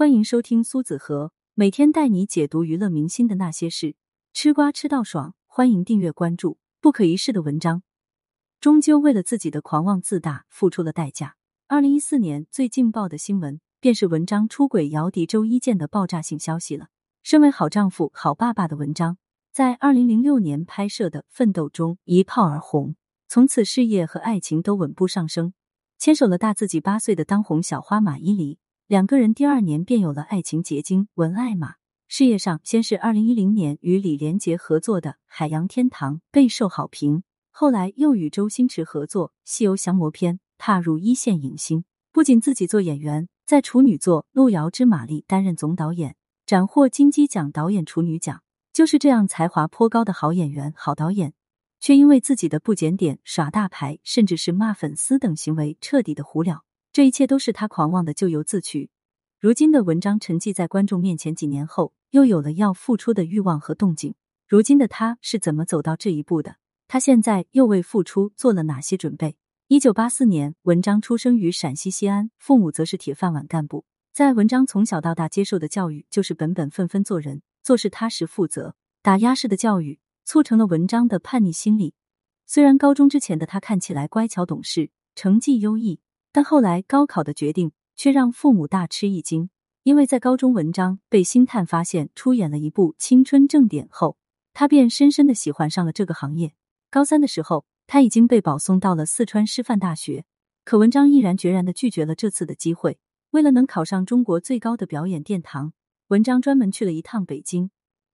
欢迎收听苏子和，每天带你解读娱乐明星的那些事，吃瓜吃到爽，欢迎订阅关注。不可一世的文章，终究为了自己的狂妄自大付出了代价。2014年最劲爆的新闻便是文章出轨姚笛周一见的爆炸性消息了。身为好丈夫好爸爸的文章，在2006年拍摄的《奋斗》中一炮而红，从此事业和爱情都稳步上升，牵手了大自己8岁的当红小花马伊琍，两个人第2年便有了爱情结晶文爱马。事业上，先是2010年与李连杰合作的《海洋天堂》备受好评，后来又与周星驰合作《西游降魔篇》，踏入一线影星。不仅自己做演员，在处女作《路遥知马力》担任总导演，斩获金鸡奖导演处女奖。就是这样才华颇高的好演员好导演，却因为自己的不检点、耍大牌，甚至是骂粉丝等行为彻底的糊了。这一切都是他狂妄的咎由自取。如今的文章沉寂在观众面前几年后，又有了要付出的欲望和动静。如今的他是怎么走到这一步的？他现在又为付出做了哪些准备？1984年，文章出生于陕西西安，父母则是铁饭碗干部。在文章从小到大接受的教育就是本本分分做人，做事踏实负责。打压式的教育促成了文章的叛逆心理。虽然高中之前的他看起来乖巧懂事，成绩优异，但后来高考的决定却让父母大吃一惊。因为在高中文章被星探发现出演了一部青春正点后，他便深深的喜欢上了这个行业。高3的时候，他已经被保送到了四川师范大学，可文章毅然决然的拒绝了这次的机会。为了能考上中国最高的表演殿堂，文章专门去了一趟北京。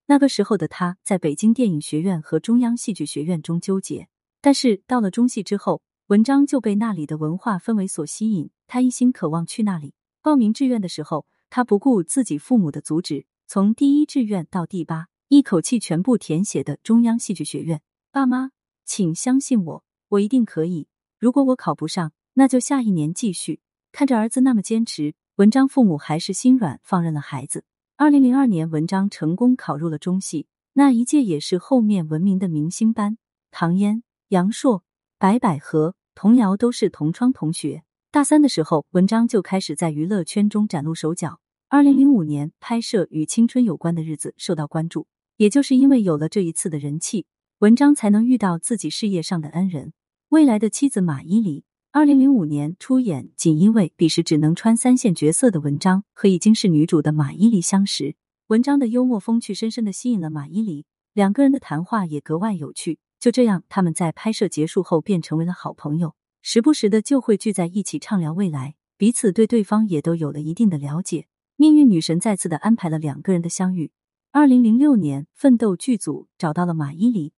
那个时候的他在北京电影学院和中央戏剧学院中纠结，但是到了中戏之后，文章就被那里的文化氛围所吸引，他一心渴望去那里。报名志愿的时候，他不顾自己父母的阻止，从第1志愿到第8，一口气全部填写的中央戏剧学院。爸妈，请相信我，我一定可以。如果我考不上，那就下一年继续。看着儿子那么坚持，文章父母还是心软，放任了孩子。2002年，文章成功考入了中戏，那一届也是后面闻名的明星班，唐嫣、杨烁、白百合、童瑶都是同窗同学。大3的时候，文章就开始在娱乐圈中崭露手脚。2005年，拍摄与青春有关的日子受到关注，也就是因为有了这一次的人气，文章才能遇到自己事业上的恩人，未来的妻子马伊琍。2005年出演仅因为彼时只能穿3线角色的文章和已经是女主的马伊琍相识，文章的幽默风趣深深地吸引了马伊琍，两个人的谈话也格外有趣。就这样，他们在拍摄结束后便成为了好朋友，时不时的就会聚在一起畅聊未来，彼此对对方也都有了一定的了解。命运女神再次的安排了两个人的相遇。2006年，《奋斗》剧组找到了马伊琍、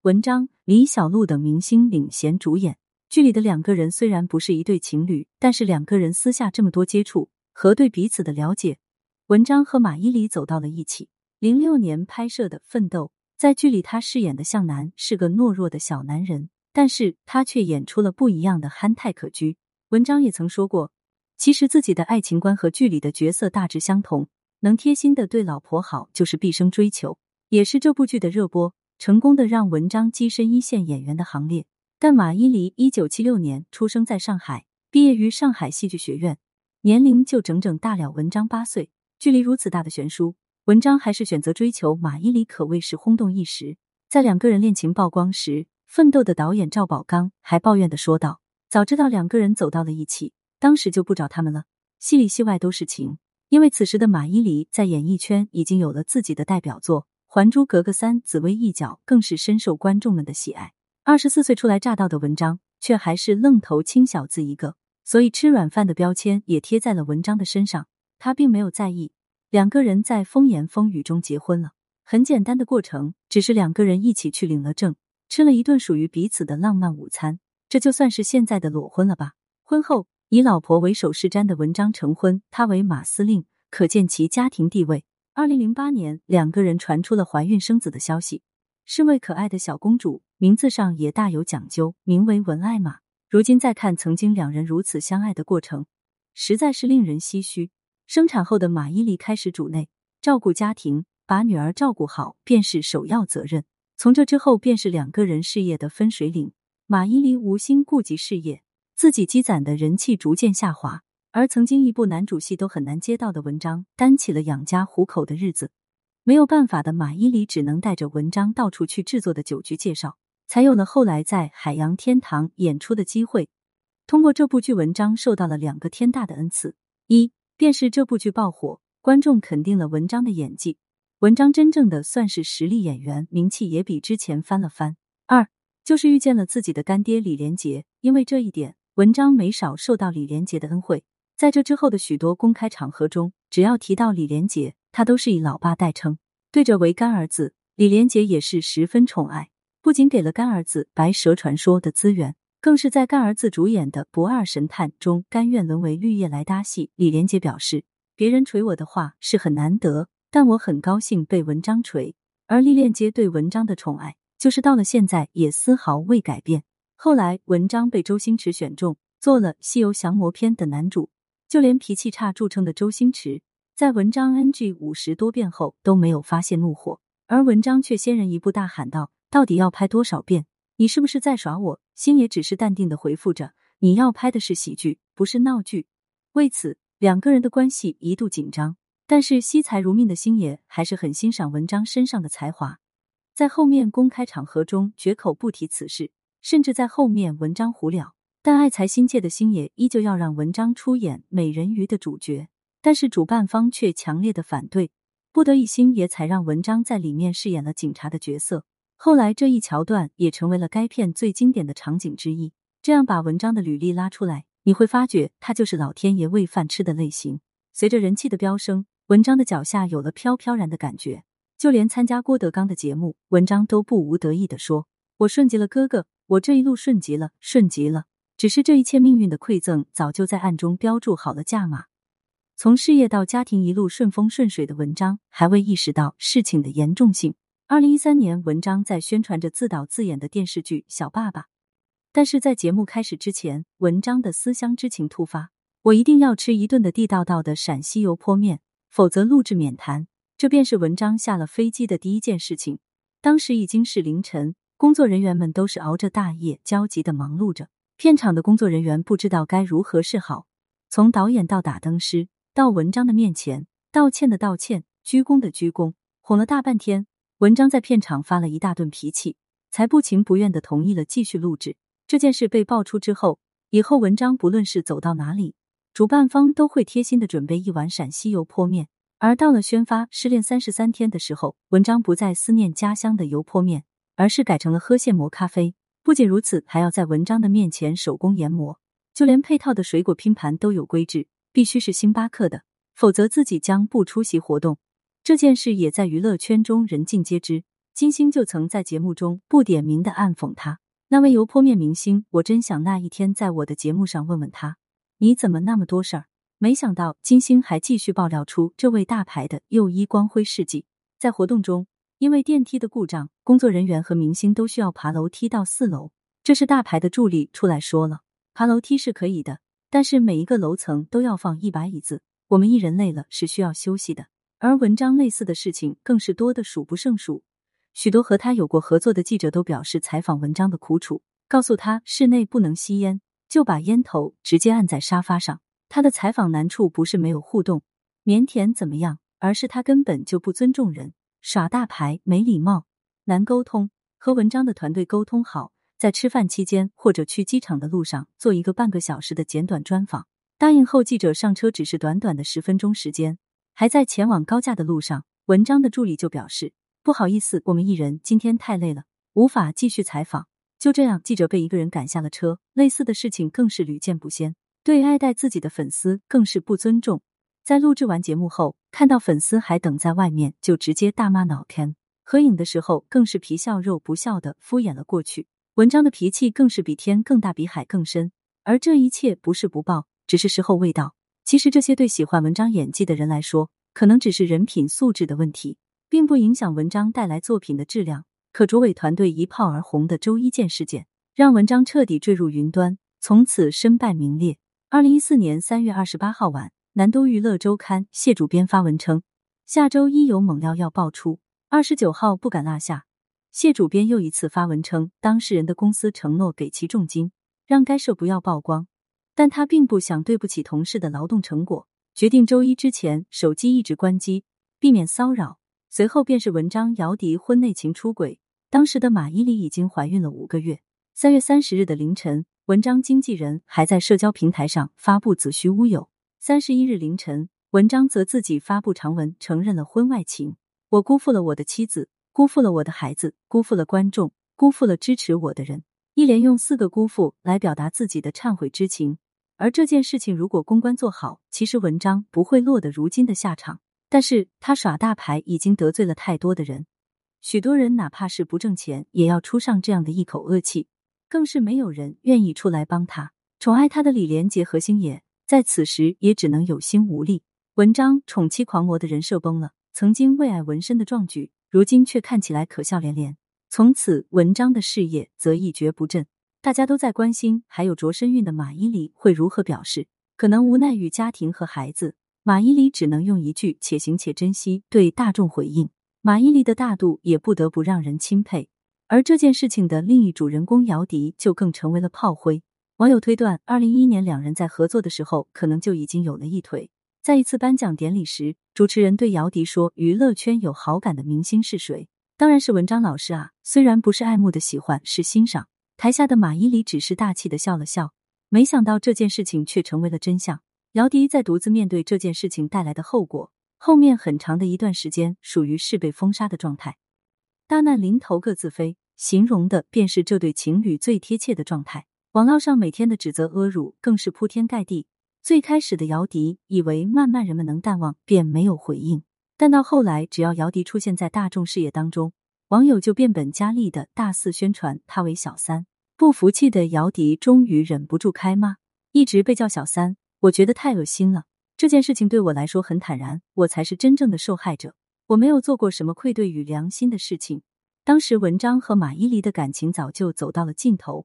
文章、李小璐等明星领衔主演。剧里的两个人虽然不是一对情侣，但是两个人私下这么多接触和对彼此的了解，文章和马伊琍走到了一起。06年拍摄的《奋斗》，在剧里他饰演的向南是个懦弱的小男人，但是他却演出了不一样的憨态可掬。文章也曾说过，其实自己的爱情观和剧里的角色大致相同，能贴心的对老婆好就是毕生追求。也是这部剧的热播，成功的让文章跻身一线演员的行列。但马伊琍1976年出生在上海，毕业于上海戏剧学院，年龄就整整大了文章8岁。距离如此大的悬殊，文章还是选择追求马伊琍，可谓是轰动一时。在两个人恋情曝光时，《奋斗》的导演赵宝刚还抱怨地说道，早知道两个人走到了一起，当时就不找他们了，戏里戏外都是情。因为此时的马伊琍在演艺圈已经有了自己的代表作《还珠格格3》《紫薇一角》，更是深受观众们的喜爱。24岁初来乍到的文章，却还是愣头青小子一个，所以吃软饭的标签也贴在了文章的身上。他并没有在意，两个人在风言风语中结婚了。很简单的过程，只是两个人一起去领了证，吃了一顿属于彼此的浪漫午餐，这就算是现在的裸婚了吧。婚后，以老婆为首是瞻的文章成婚，他为马司令，可见其家庭地位。2008年，两个人传出了怀孕生子的消息，是位可爱的小公主，名字上也大有讲究，名为文爱马。如今再看曾经两人如此相爱的过程，实在是令人唏嘘。生产后的马伊琍开始主内，照顾家庭，把女儿照顾好便是首要责任。从这之后便是两个人事业的分水岭，马伊琍无心顾及事业，自己积攒的人气逐渐下滑。而曾经一部男主戏都很难接到的文章，担起了养家糊口的日子。没有办法的马伊琍只能带着文章到处去制作的酒局介绍，才有了后来在海洋天堂演出的机会。通过这部剧，文章受到了两个天大的恩赐：一便是这部剧爆火，观众肯定了文章的演技，文章真正的算是实力演员，名气也比之前翻了翻；二就是遇见了自己的干爹李连杰，因为这一点，文章没少受到李连杰的恩惠。在这之后的许多公开场合中，只要提到李连杰，他都是以老爸代称。对着为干儿子，李连杰也是十分宠爱，不仅给了干儿子《白蛇传说》的资源，更是在干儿子主演的《不二神探》中甘愿沦为绿叶来搭戏。李连杰表示，别人锤我的话是很难得，但我很高兴被文章锤。而李连杰对文章的宠爱，就是到了现在也丝毫未改变。后来文章被周星驰选中，做了《西游降魔篇》的男主，就连脾气差著称的周星驰，在文章 NG 50多遍后都没有发泄怒火，而文章却先人一步大喊道：到底要拍多少遍？你是不是在耍我？星爷只是淡定的回复着：你要拍的是喜剧，不是闹剧。为此，两个人的关系一度紧张，但是惜才如命的星爷还是很欣赏文章身上的才华，在后面公开场合中绝口不提此事，甚至在后面文章胡了，但爱才心切的星爷依旧要让文章出演美人鱼的主角，但是主办方却强烈的反对，不得已星爷才让文章在里面饰演了警察的角色。后来这一桥段也成为了该片最经典的场景之一。这样把文章的履历拉出来，你会发觉他就是老天爷喂饭吃的类型。随着人气的飙升，文章的脚下有了飘飘然的感觉，就连参加郭德纲的节目，文章都不无得意地说：我顺极了哥哥，我这一路顺极了，顺极了。只是这一切命运的馈赠早就在暗中标注好了价码。从事业到家庭一路顺风顺水的文章，还未意识到事情的严重性。2013年，文章在宣传着自导自演的电视剧《小爸爸》，但是在节目开始之前，文章的思乡之情突发，我一定要吃一顿的地道道的陕西油泼面，否则录制免谈。这便是文章下了飞机的第一件事情。当时已经是凌晨，工作人员们都是熬着大夜，焦急的忙碌着。片场的工作人员不知道该如何是好，从导演到打灯师，到文章的面前，道歉的道歉，鞠躬的鞠躬，哄了大半天。文章在片场发了一大顿脾气，才不情不愿地同意了继续录制。这件事被爆出之后，以后文章不论是走到哪里，主办方都会贴心地准备一碗陕西油泼面。而到了宣发失恋33天的时候，文章不再思念家乡的油泼面，而是改成了喝现磨咖啡。不仅如此，还要在文章的面前手工研磨，就连配套的水果拼盘都有规制，必须是星巴克的，否则自己将不出席活动。这件事也在娱乐圈中人尽皆知，金星就曾在节目中不点名的暗讽他：那位油泼面明星，我真想那一天在我的节目上问问他，你怎么那么多事儿？没想到金星还继续爆料出这位大牌的又一光辉事迹。在活动中，因为电梯的故障，工作人员和明星都需要爬楼梯到4楼，这是大牌的助理出来说了，爬楼梯是可以的，但是每一个楼层都要放100椅子，我们艺人累了是需要休息的。而文章类似的事情更是多的数不胜数，许多和他有过合作的记者都表示采访文章的苦楚，告诉他室内不能吸烟，就把烟头直接按在沙发上。他的采访难处不是没有互动，腼腆怎么样，而是他根本就不尊重人，耍大牌，没礼貌，难沟通。和文章的团队沟通好，在吃饭期间或者去机场的路上做一个半个小时的简短专访。答应后记者上车只是短短的10分钟时间，还在前往高架的路上，文章的助理就表示：不好意思，我们艺人今天太累了，无法继续采访。就这样，记者被一个人赶下了车。类似的事情更是屡见不鲜，对爱戴自己的粉丝更是不尊重。在录制完节目后，看到粉丝还等在外面，就直接大骂脑瘫，合影的时候更是皮笑肉不笑的敷衍了过去。文章的脾气更是比天更大，比海更深。而这一切不是不报，只是时候未到。其实这些对喜欢文章演技的人来说，可能只是人品素质的问题，并不影响文章带来作品的质量。可卓伟团队一炮而红的周一见事件，让文章彻底坠入云端，从此身败名裂。2014年3月28号晚，南都娱乐周刊谢主编发文称，下周一有猛料要爆出。29号不敢落下，谢主编又一次发文称，当事人的公司承诺给其重金，让该事不要曝光。但他并不想对不起同事的劳动成果，决定周一之前手机一直关机，避免骚扰。随后便是文章姚笛婚内情出轨，当时的马伊琍已经怀孕了5个月。3月30日的凌晨，文章经纪人还在社交平台上发布子虚乌有。31日凌晨，文章则自己发布长文承认了婚外情。我辜负了我的妻子，辜负了我的孩子，辜负了观众，辜负了支持我的人。一连用4个辜负来表达自己的忏悔之情。而这件事情如果公关做好，其实文章不会落得如今的下场。但是他耍大牌已经得罪了太多的人，许多人哪怕是不挣钱也要出上这样的一口恶气，更是没有人愿意出来帮他。宠爱他的李连杰和星野在此时也只能有心无力。文章宠妻狂魔的人设崩了，曾经为爱纹身的壮举如今却看起来可笑连连。从此文章的事业则一蹶不振，大家都在关心还有着身孕的马伊琍会如何表示，可能无奈于家庭和孩子，马伊琍只能用一句且行且珍惜对大众回应。马伊琍的大度也不得不让人钦佩，而这件事情的另一主人公姚笛就更成为了炮灰。网友推断2011年两人在合作的时候可能就已经有了一腿。在一次颁奖典礼时，主持人对姚笛说娱乐圈有好感的明星是谁，当然是文章老师啊，虽然不是爱慕的喜欢，是欣赏。台下的马伊琍只是大气的笑了笑，没想到这件事情却成为了真相。姚笛在独自面对这件事情带来的后果，后面很长的一段时间属于是被封杀的状态。大难临头各自飞，形容的便是这对情侣最贴切的状态。网络上每天的指责阿辱更是铺天盖地。最开始的姚笛以为慢慢人们能淡忘，便没有回应。但到后来，只要姚笛出现在大众视野当中，网友就变本加厉的大肆宣传他为小三。不服气的姚笛终于忍不住开骂，一直被叫小三，我觉得太恶心了，这件事情对我来说很坦然，我才是真正的受害者，我没有做过什么愧对与良心的事情。当时文章和马伊琍的感情早就走到了尽头，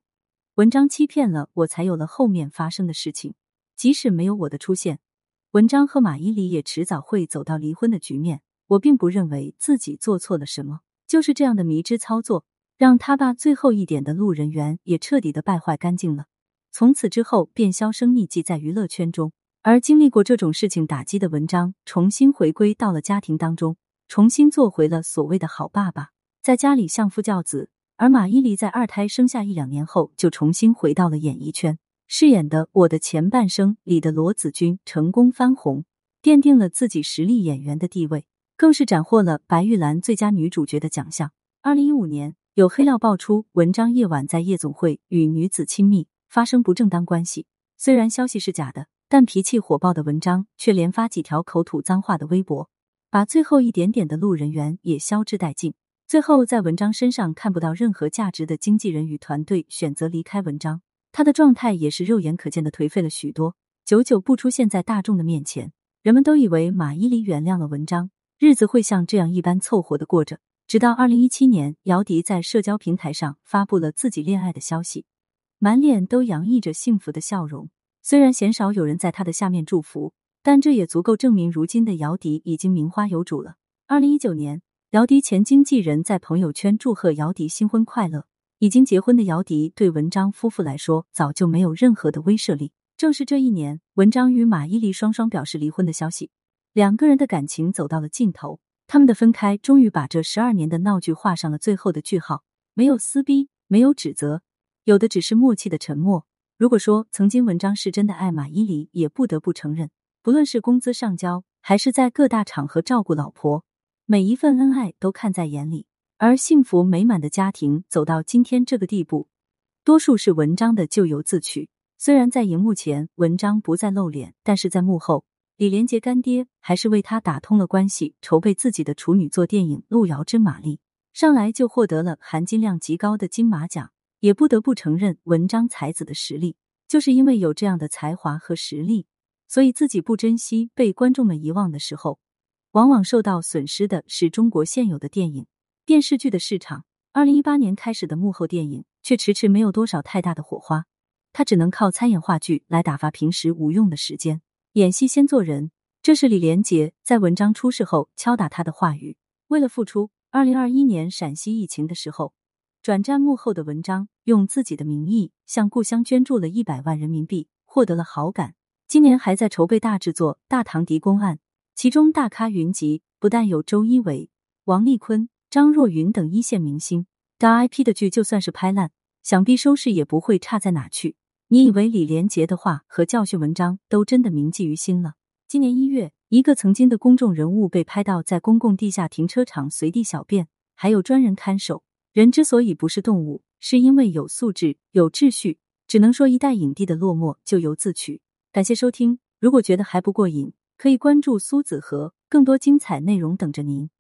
文章欺骗了我，才有了后面发生的事情。即使没有我的出现，文章和马伊琍也迟早会走到离婚的局面。我并不认为自己做错了什么，就是这样的迷之操作，让他把最后一点的路人缘也彻底的败坏干净了。从此之后便销声匿迹在娱乐圈中。而经历过这种事情打击的文章重新回归到了家庭当中，重新做回了所谓的好爸爸，在家里相夫教子。而马伊琍在2胎生下1-2年后就重新回到了演艺圈，饰演的《我的前半生》里的罗子君成功翻红，奠定了自己实力演员的地位，更是斩获了白玉兰最佳女主角的奖项。2015年有黑料爆出文章夜晚在夜总会与女子亲密，发生不正当关系。虽然消息是假的，但脾气火爆的文章却连发几条口吐脏话的微博，把最后一点点的路人缘也消之殆尽。最后在文章身上看不到任何价值的经纪人与团队选择离开文章，他的状态也是肉眼可见的颓废了许多，久久不出现在大众的面前。人们都以为马伊琍原谅了文章，日子会像这样一般凑合的过着。直到2017年姚笛在社交平台上发布了自己恋爱的消息，满脸都洋溢着幸福的笑容。虽然鲜少有人在他的下面祝福，但这也足够证明如今的姚笛已经名花有主了。2019年姚笛前经纪人在朋友圈祝贺姚笛新婚快乐。已经结婚的姚笛对文章夫妇来说早就没有任何的威慑力。正是这一年，文章与马伊琍双双表示离婚的消息，两个人的感情走到了尽头。他们的分开终于把这12年的闹剧画上了最后的句号。没有撕逼，没有指责，有的只是默契的沉默。如果说曾经文章是真的爱马伊琍，也不得不承认，不论是工资上交，还是在各大场合照顾老婆，每一份恩爱都看在眼里。而幸福美满的家庭走到今天这个地步，多数是文章的咎由自取。虽然在荧幕前文章不再露脸，但是在幕后，李连杰干爹还是为他打通了关系，筹备自己的处女作电影《路遥知马力》，上来就获得了含金量极高的金马奖。也不得不承认文章才子的实力，就是因为有这样的才华和实力，所以自己不珍惜，被观众们遗忘的时候，往往受到损失的是中国现有的电影电视剧的市场。2018年开始的幕后电影却迟迟没有多少太大的火花，他只能靠参演话剧来打发平时无用的时间。演戏先做人，这是李连杰在文章出事后敲打他的话语。为了付出，2021年陕西疫情的时候，转战幕后的文章用自己的名义向故乡捐助了100万人民币，获得了好感。今年还在筹备大制作《大唐狄公案》，其中大咖云集，不但有周一围、王丽坤、张若昀等一线明星。大 IP 的剧就算是拍烂，想必收视也不会差在哪去。你以为李连杰的话和教训文章都真的铭记于心了？今年1月，一个曾经的公众人物被拍到在公共地下停车场随地小便，还有专人看守。人之所以不是动物，是因为有素质、有秩序。只能说一代影帝的落寞咎由自取。感谢收听，如果觉得还不过瘾，可以关注苏子和，更多精彩内容等着您。